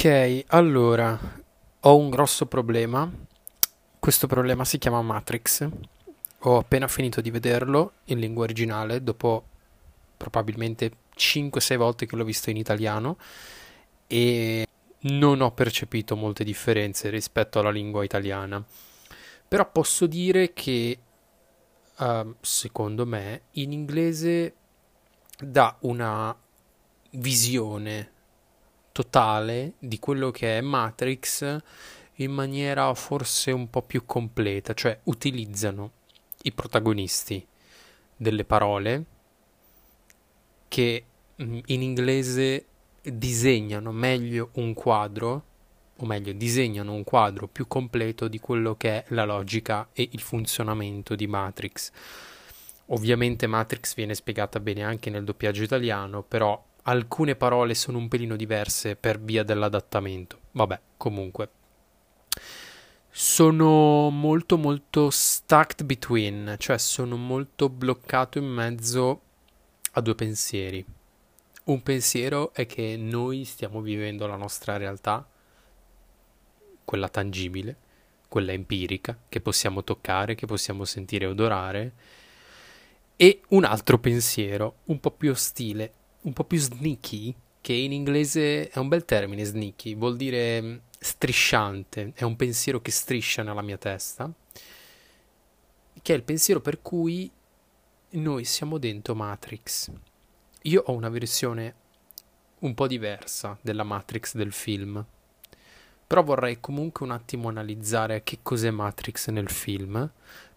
Ok, allora, ho un grosso problema. Questo problema si chiama Matrix. Ho appena finito di vederlo in lingua originale, dopo probabilmente 5-6 volte che l'ho visto in italiano, e non ho percepito molte differenze rispetto alla lingua italiana. Però posso dire che, secondo me, in inglese dà una visione totale di quello che è Matrix in maniera forse un po' più completa, cioè utilizzano i protagonisti delle parole che in inglese disegnano meglio un quadro, o meglio disegnano un quadro più completo di quello che è la logica e il funzionamento di Matrix. Ovviamente Matrix viene spiegata bene anche nel doppiaggio italiano, però alcune parole sono un pelino diverse per via dell'adattamento. Vabbè, comunque. Sono molto stuck between, cioè sono molto bloccato in mezzo a due pensieri. Un pensiero è che noi stiamo vivendo la nostra realtà, quella tangibile, quella empirica, che possiamo toccare, che possiamo sentire e odorare. E un altro pensiero, un po' più ostile, un po' più sneaky, che in inglese è un bel termine, sneaky, vuol dire strisciante, è un pensiero che striscia nella mia testa, che è il pensiero per cui noi siamo dentro Matrix. Io ho una versione un po' diversa della Matrix del film, però vorrei comunque un attimo analizzare che cos'è Matrix nel film,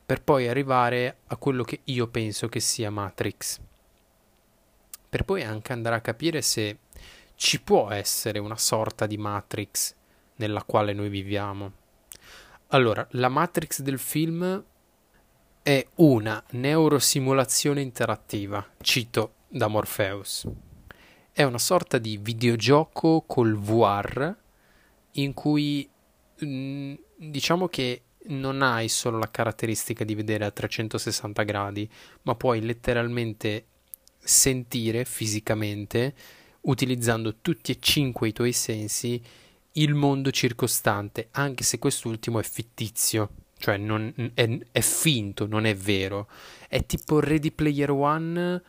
per poi arrivare a quello che io penso che sia Matrix, per poi anche andare a capire se ci può essere una sorta di Matrix nella quale noi viviamo. Allora, la Matrix del film è una neurosimulazione interattiva, cito da Morpheus. È una sorta di videogioco col VR in cui diciamo che non hai solo la caratteristica di vedere a 360 gradi, ma puoi letteralmente sentire fisicamente, utilizzando tutti e 5 i tuoi sensi, il mondo circostante, anche se quest'ultimo è fittizio, cioè non è finto, non è vero. È tipo Ready Player One,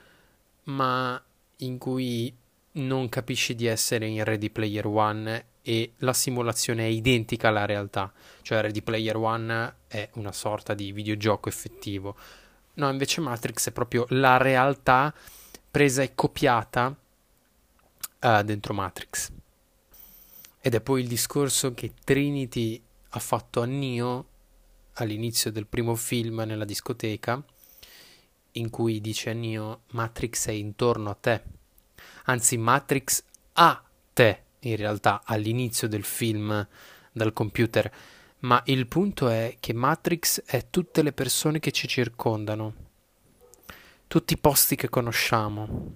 ma in cui non capisci di essere in Ready Player One e la simulazione è identica alla realtà. Cioè Ready Player One è una sorta di videogioco effettivo. No, invece Matrix è proprio la realtà presa e copiata dentro Matrix. Ed è poi il discorso che Trinity ha fatto a Neo all'inizio del primo film nella discoteca, in cui dice a Neo: Matrix è intorno a te, anzi Matrix a te, in realtà, all'inizio del film dal computer. Ma il punto è che Matrix è tutte le persone che ci circondano, tutti i posti che conosciamo,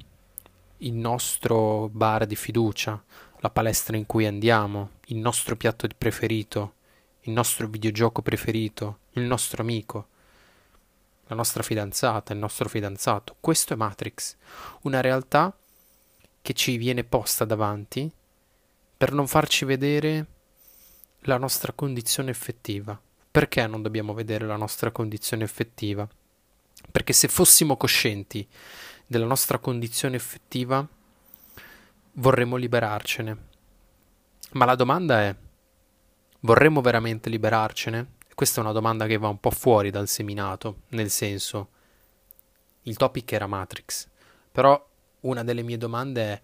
il nostro bar di fiducia, la palestra in cui andiamo, il nostro piatto preferito, il nostro videogioco preferito, il nostro amico, la nostra fidanzata, il nostro fidanzato. Questo è Matrix, una realtà che ci viene posta davanti per non farci vedere la nostra condizione effettiva. Perché non dobbiamo vedere la nostra condizione effettiva? Perché se fossimo coscienti della nostra condizione effettiva vorremmo liberarcene. Ma la domanda è: vorremmo veramente liberarcene? Questa è una domanda che va un po' fuori dal seminato, nel senso, il topic era Matrix, però una delle mie domande è: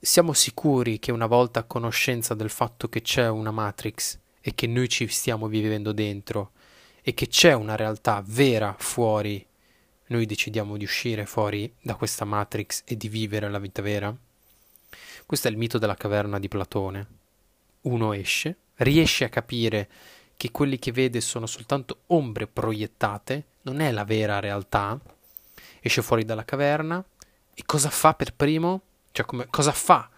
siamo sicuri che una volta a conoscenza del fatto che c'è una Matrix e che noi ci stiamo vivendo dentro e che c'è una realtà vera fuori, noi decidiamo di uscire fuori da questa Matrix e di vivere la vita vera? Questo è il mito della caverna di Platone. Uno esce, riesce a capire che quelli che vede sono soltanto ombre proiettate, non è la vera realtà, esce fuori dalla caverna e cosa fa per primo? Cioè, cosa fa?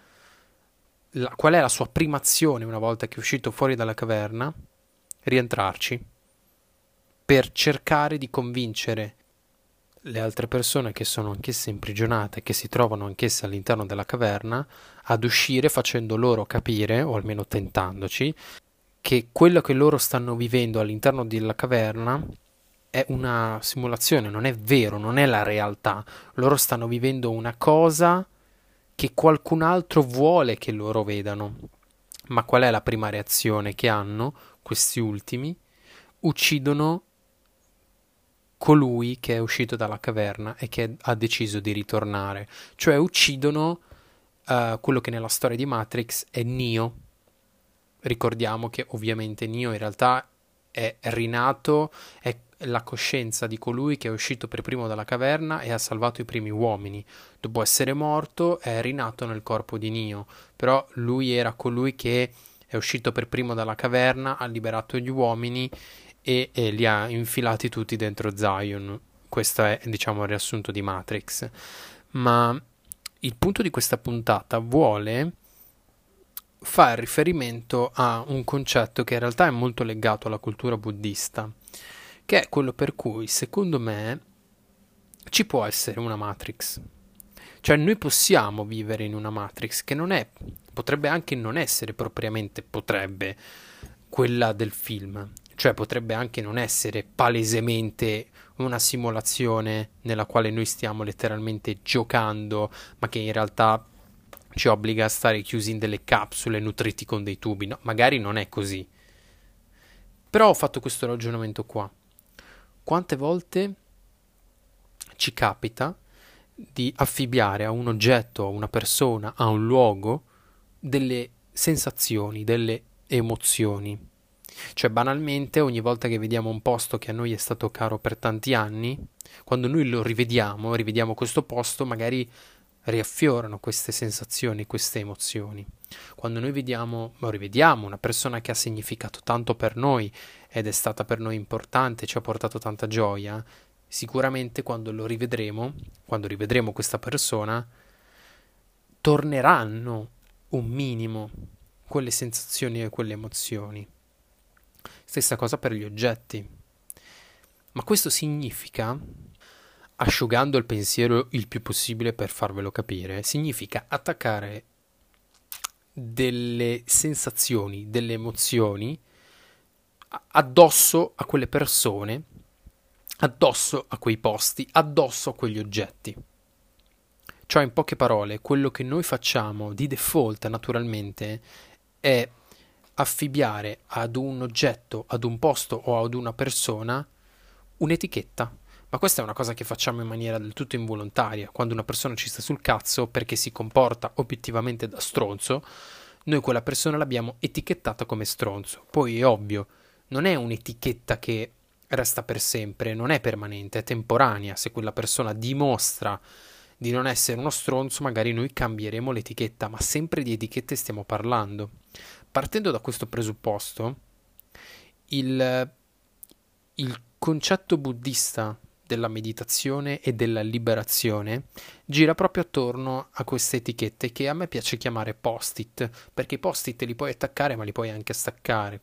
Qual è la sua prima azione una volta che è uscito fuori dalla caverna? Rientrarci, per cercare di convincere le altre persone che sono anch'esse imprigionate, che si trovano anch'esse all'interno della caverna, ad uscire, facendo loro capire, o almeno tentandoci, che quello che loro stanno vivendo all'interno della caverna è una simulazione, non è vero, non è la realtà. Loro stanno vivendo una cosa che qualcun altro vuole che loro vedano. Ma qual è la prima reazione che hanno questi ultimi? Uccidono colui che è uscito dalla caverna e che ha deciso di ritornare. Cioè uccidono quello che nella storia di Matrix è Neo. Ricordiamo che ovviamente Neo in realtà è rinato, è la coscienza di colui che è uscito per primo dalla caverna e ha salvato i primi uomini. Dopo essere morto è rinato nel corpo di Neo, però lui era colui che è uscito per primo dalla caverna, ha liberato gli uomini e li ha infilati tutti dentro Zion. Questo è, diciamo, il riassunto di Matrix. Ma il punto di questa puntata vuole far riferimento a un concetto che in realtà è molto legato alla cultura buddista, che è quello per cui, secondo me, ci può essere una Matrix. Cioè noi possiamo vivere in una Matrix che non è, potrebbe anche non essere propriamente, potrebbe, quella del film. Cioè potrebbe anche non essere palesemente una simulazione nella quale noi stiamo letteralmente giocando, ma che in realtà ci obbliga a stare chiusi in delle capsule, nutriti con dei tubi. No, magari non è così. Però ho fatto questo ragionamento qua. Quante volte ci capita di affibbiare a un oggetto, a una persona, a un luogo delle sensazioni, delle emozioni? Cioè banalmente ogni volta che vediamo un posto che a noi è stato caro per tanti anni, quando noi lo rivediamo, rivediamo questo posto, magari riaffiorano queste sensazioni, queste emozioni. Quando noi vediamo o rivediamo una persona che ha significato tanto per noi ed è stata per noi importante, ci ha portato tanta gioia, sicuramente quando lo rivedremo, quando rivedremo questa persona, torneranno un minimo quelle sensazioni e quelle emozioni. Stessa cosa per gli oggetti. Ma questo significa, asciugando il pensiero il più possibile per farvelo capire, significa attaccare delle sensazioni, delle emozioni addosso a quelle persone, addosso a quei posti, addosso a quegli oggetti. Cioè, in poche parole, quello che noi facciamo di default naturalmente è affibbiare ad un oggetto, ad un posto o ad una persona un'etichetta. Ma questa è una cosa che facciamo in maniera del tutto involontaria. Quando una persona ci sta sul cazzo perché si comporta obiettivamente da stronzo, noi quella persona l'abbiamo etichettata come stronzo. Poi è ovvio, non è un'etichetta che resta per sempre, non è permanente, è temporanea. Se quella persona dimostra di non essere uno stronzo, magari noi cambieremo l'etichetta, ma sempre di etichette stiamo parlando. Partendo da questo presupposto, il concetto buddista della meditazione e della liberazione gira proprio attorno a queste etichette, che a me piace chiamare post-it, perché i post-it li puoi attaccare ma li puoi anche staccare.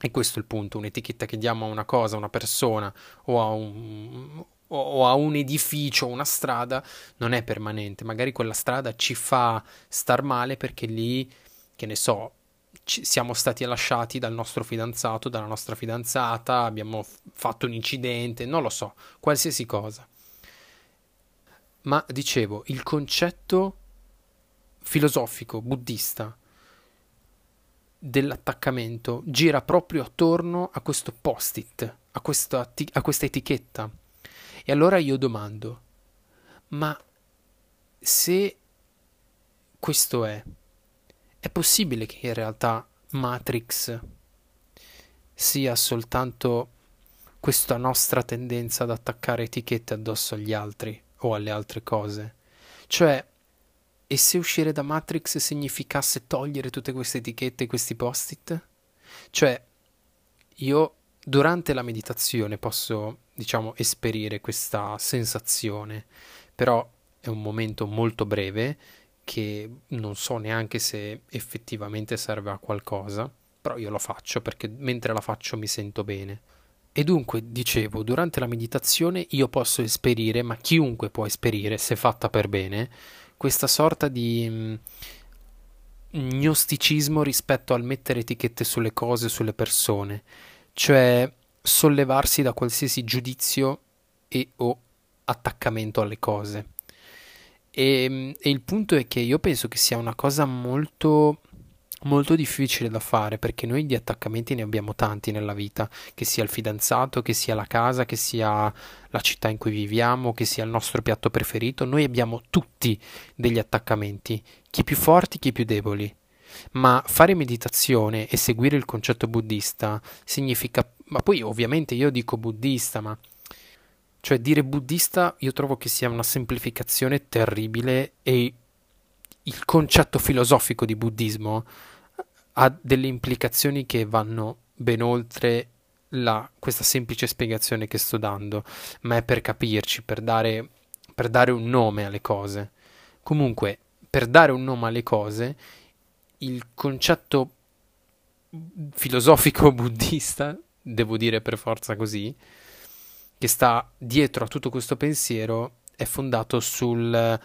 E questo è il punto: un'etichetta che diamo a una cosa, a una persona o a un edificio, una strada, non è permanente. Magari quella strada ci fa star male perché lì, che ne so, siamo stati lasciati dal nostro fidanzato, dalla nostra fidanzata, abbiamo fatto un incidente, non lo so, qualsiasi cosa. Ma dicevo, il concetto filosofico buddista dell'attaccamento gira proprio attorno a questo post-it, a questa etichetta. E allora io domando, ma se questo è possibile che in realtà Matrix sia soltanto questa nostra tendenza ad attaccare etichette addosso agli altri o alle altre cose? Cioè, e se uscire da Matrix significasse togliere tutte queste etichette e questi post-it? Cioè, io durante la meditazione posso, diciamo, esperire questa sensazione, però è un momento molto breve, che non so neanche se effettivamente serve a qualcosa, però io lo faccio perché mentre la faccio mi sento bene. E dunque, dicevo, durante la meditazione io posso esperire, ma chiunque può esperire, se fatta per bene, questa sorta di gnosticismo rispetto al mettere etichette sulle cose, sulle persone, cioè sollevarsi da qualsiasi giudizio e o attaccamento alle cose. E il punto è che io penso che sia una cosa molto, molto difficile da fare, perché noi di attaccamenti ne abbiamo tanti nella vita, che sia il fidanzato, che sia la casa, che sia la città in cui viviamo, che sia il nostro piatto preferito. Noi abbiamo tutti degli attaccamenti, chi più forti, chi più deboli. Ma fare meditazione e seguire il concetto buddista significa, ma poi ovviamente io dico buddista, ma cioè dire buddista io trovo che sia una semplificazione terribile, e il concetto filosofico di buddismo ha delle implicazioni che vanno ben oltre questa semplice spiegazione che sto dando, ma è per capirci, per dare un nome alle cose. Comunque, per dare un nome alle cose, il concetto filosofico buddista, devo dire per forza così, che sta dietro a tutto questo pensiero, è fondato sul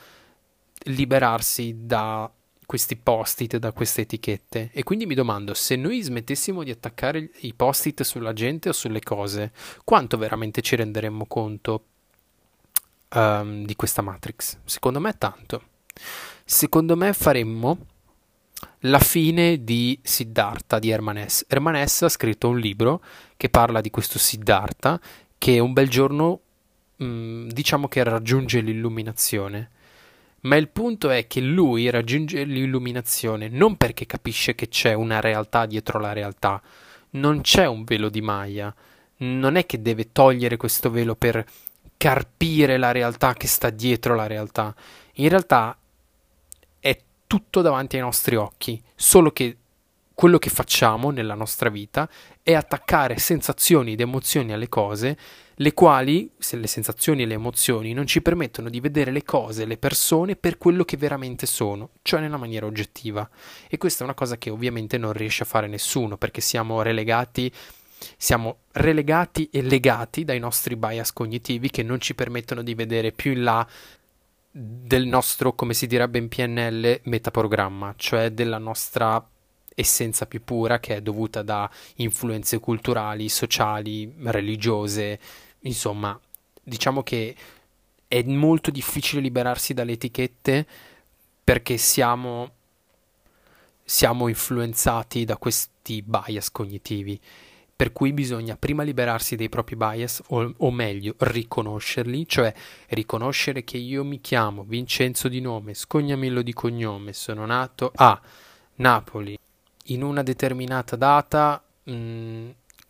liberarsi da questi post-it, da queste etichette. E quindi mi domando, se noi smettessimo di attaccare i post-it sulla gente o sulle cose, quanto veramente ci renderemmo conto di questa Matrix? Secondo me tanto. Secondo me faremmo la fine di Siddhartha di Herman S. Herman S. ha scritto un libro che parla di questo Siddhartha che un bel giorno diciamo che raggiunge l'illuminazione. Ma il punto è che lui raggiunge l'illuminazione non perché capisce che c'è una realtà dietro la realtà, non c'è un velo di Maya, non è che deve togliere questo velo per carpire la realtà che sta dietro la realtà. In realtà è tutto davanti ai nostri occhi, solo che quello che facciamo nella nostra vita è attaccare sensazioni ed emozioni alle cose, le quali, se le sensazioni e le emozioni, non ci permettono di vedere le cose, le persone, per quello che veramente sono, cioè nella maniera oggettiva. E questa è una cosa che ovviamente non riesce a fare nessuno, perché siamo relegati e legati dai nostri bias cognitivi che non ci permettono di vedere più in là del nostro, come si direbbe in PNL, metaprogramma, cioè della nostra essenza più pura, che è dovuta da influenze culturali, sociali, religiose. Insomma, diciamo che è molto difficile liberarsi dalle etichette, perché siamo influenzati da questi bias cognitivi, per cui bisogna prima liberarsi dei propri bias, o meglio riconoscerli, cioè riconoscere che io mi chiamo Vincenzo di nome, Scognamello di cognome, sono nato a Napoli in una determinata data,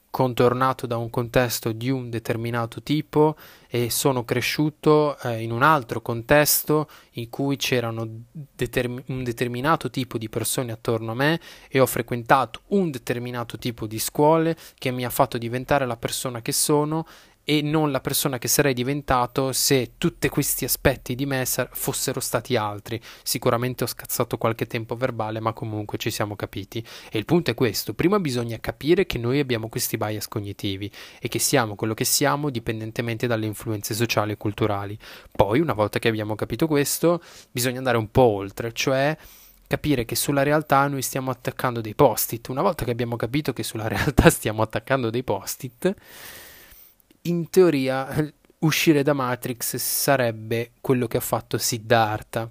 contornato da un contesto di un determinato tipo, e sono cresciuto in un altro contesto in cui c'erano un determinato tipo di persone attorno a me, e ho frequentato un determinato tipo di scuole che mi ha fatto diventare la persona che sono, e non la persona che sarei diventato se tutti questi aspetti di me fossero stati altri. Sicuramente ho scazzato qualche tempo verbale, ma comunque ci siamo capiti. E il punto è questo: prima bisogna capire che noi abbiamo questi bias cognitivi e che siamo quello che siamo dipendentemente dalle influenze sociali e culturali. Poi, una volta che abbiamo capito questo, bisogna andare un po' oltre, cioè capire che sulla realtà noi stiamo attaccando dei post-it. Una volta che abbiamo capito che sulla realtà stiamo attaccando dei post-it, in teoria uscire da Matrix sarebbe quello che ha fatto Siddhartha,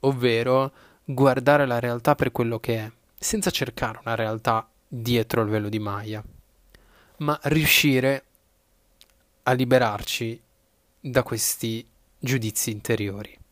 ovvero guardare la realtà per quello che è, senza cercare una realtà dietro il velo di Maya, ma riuscire a liberarci da questi giudizi interiori.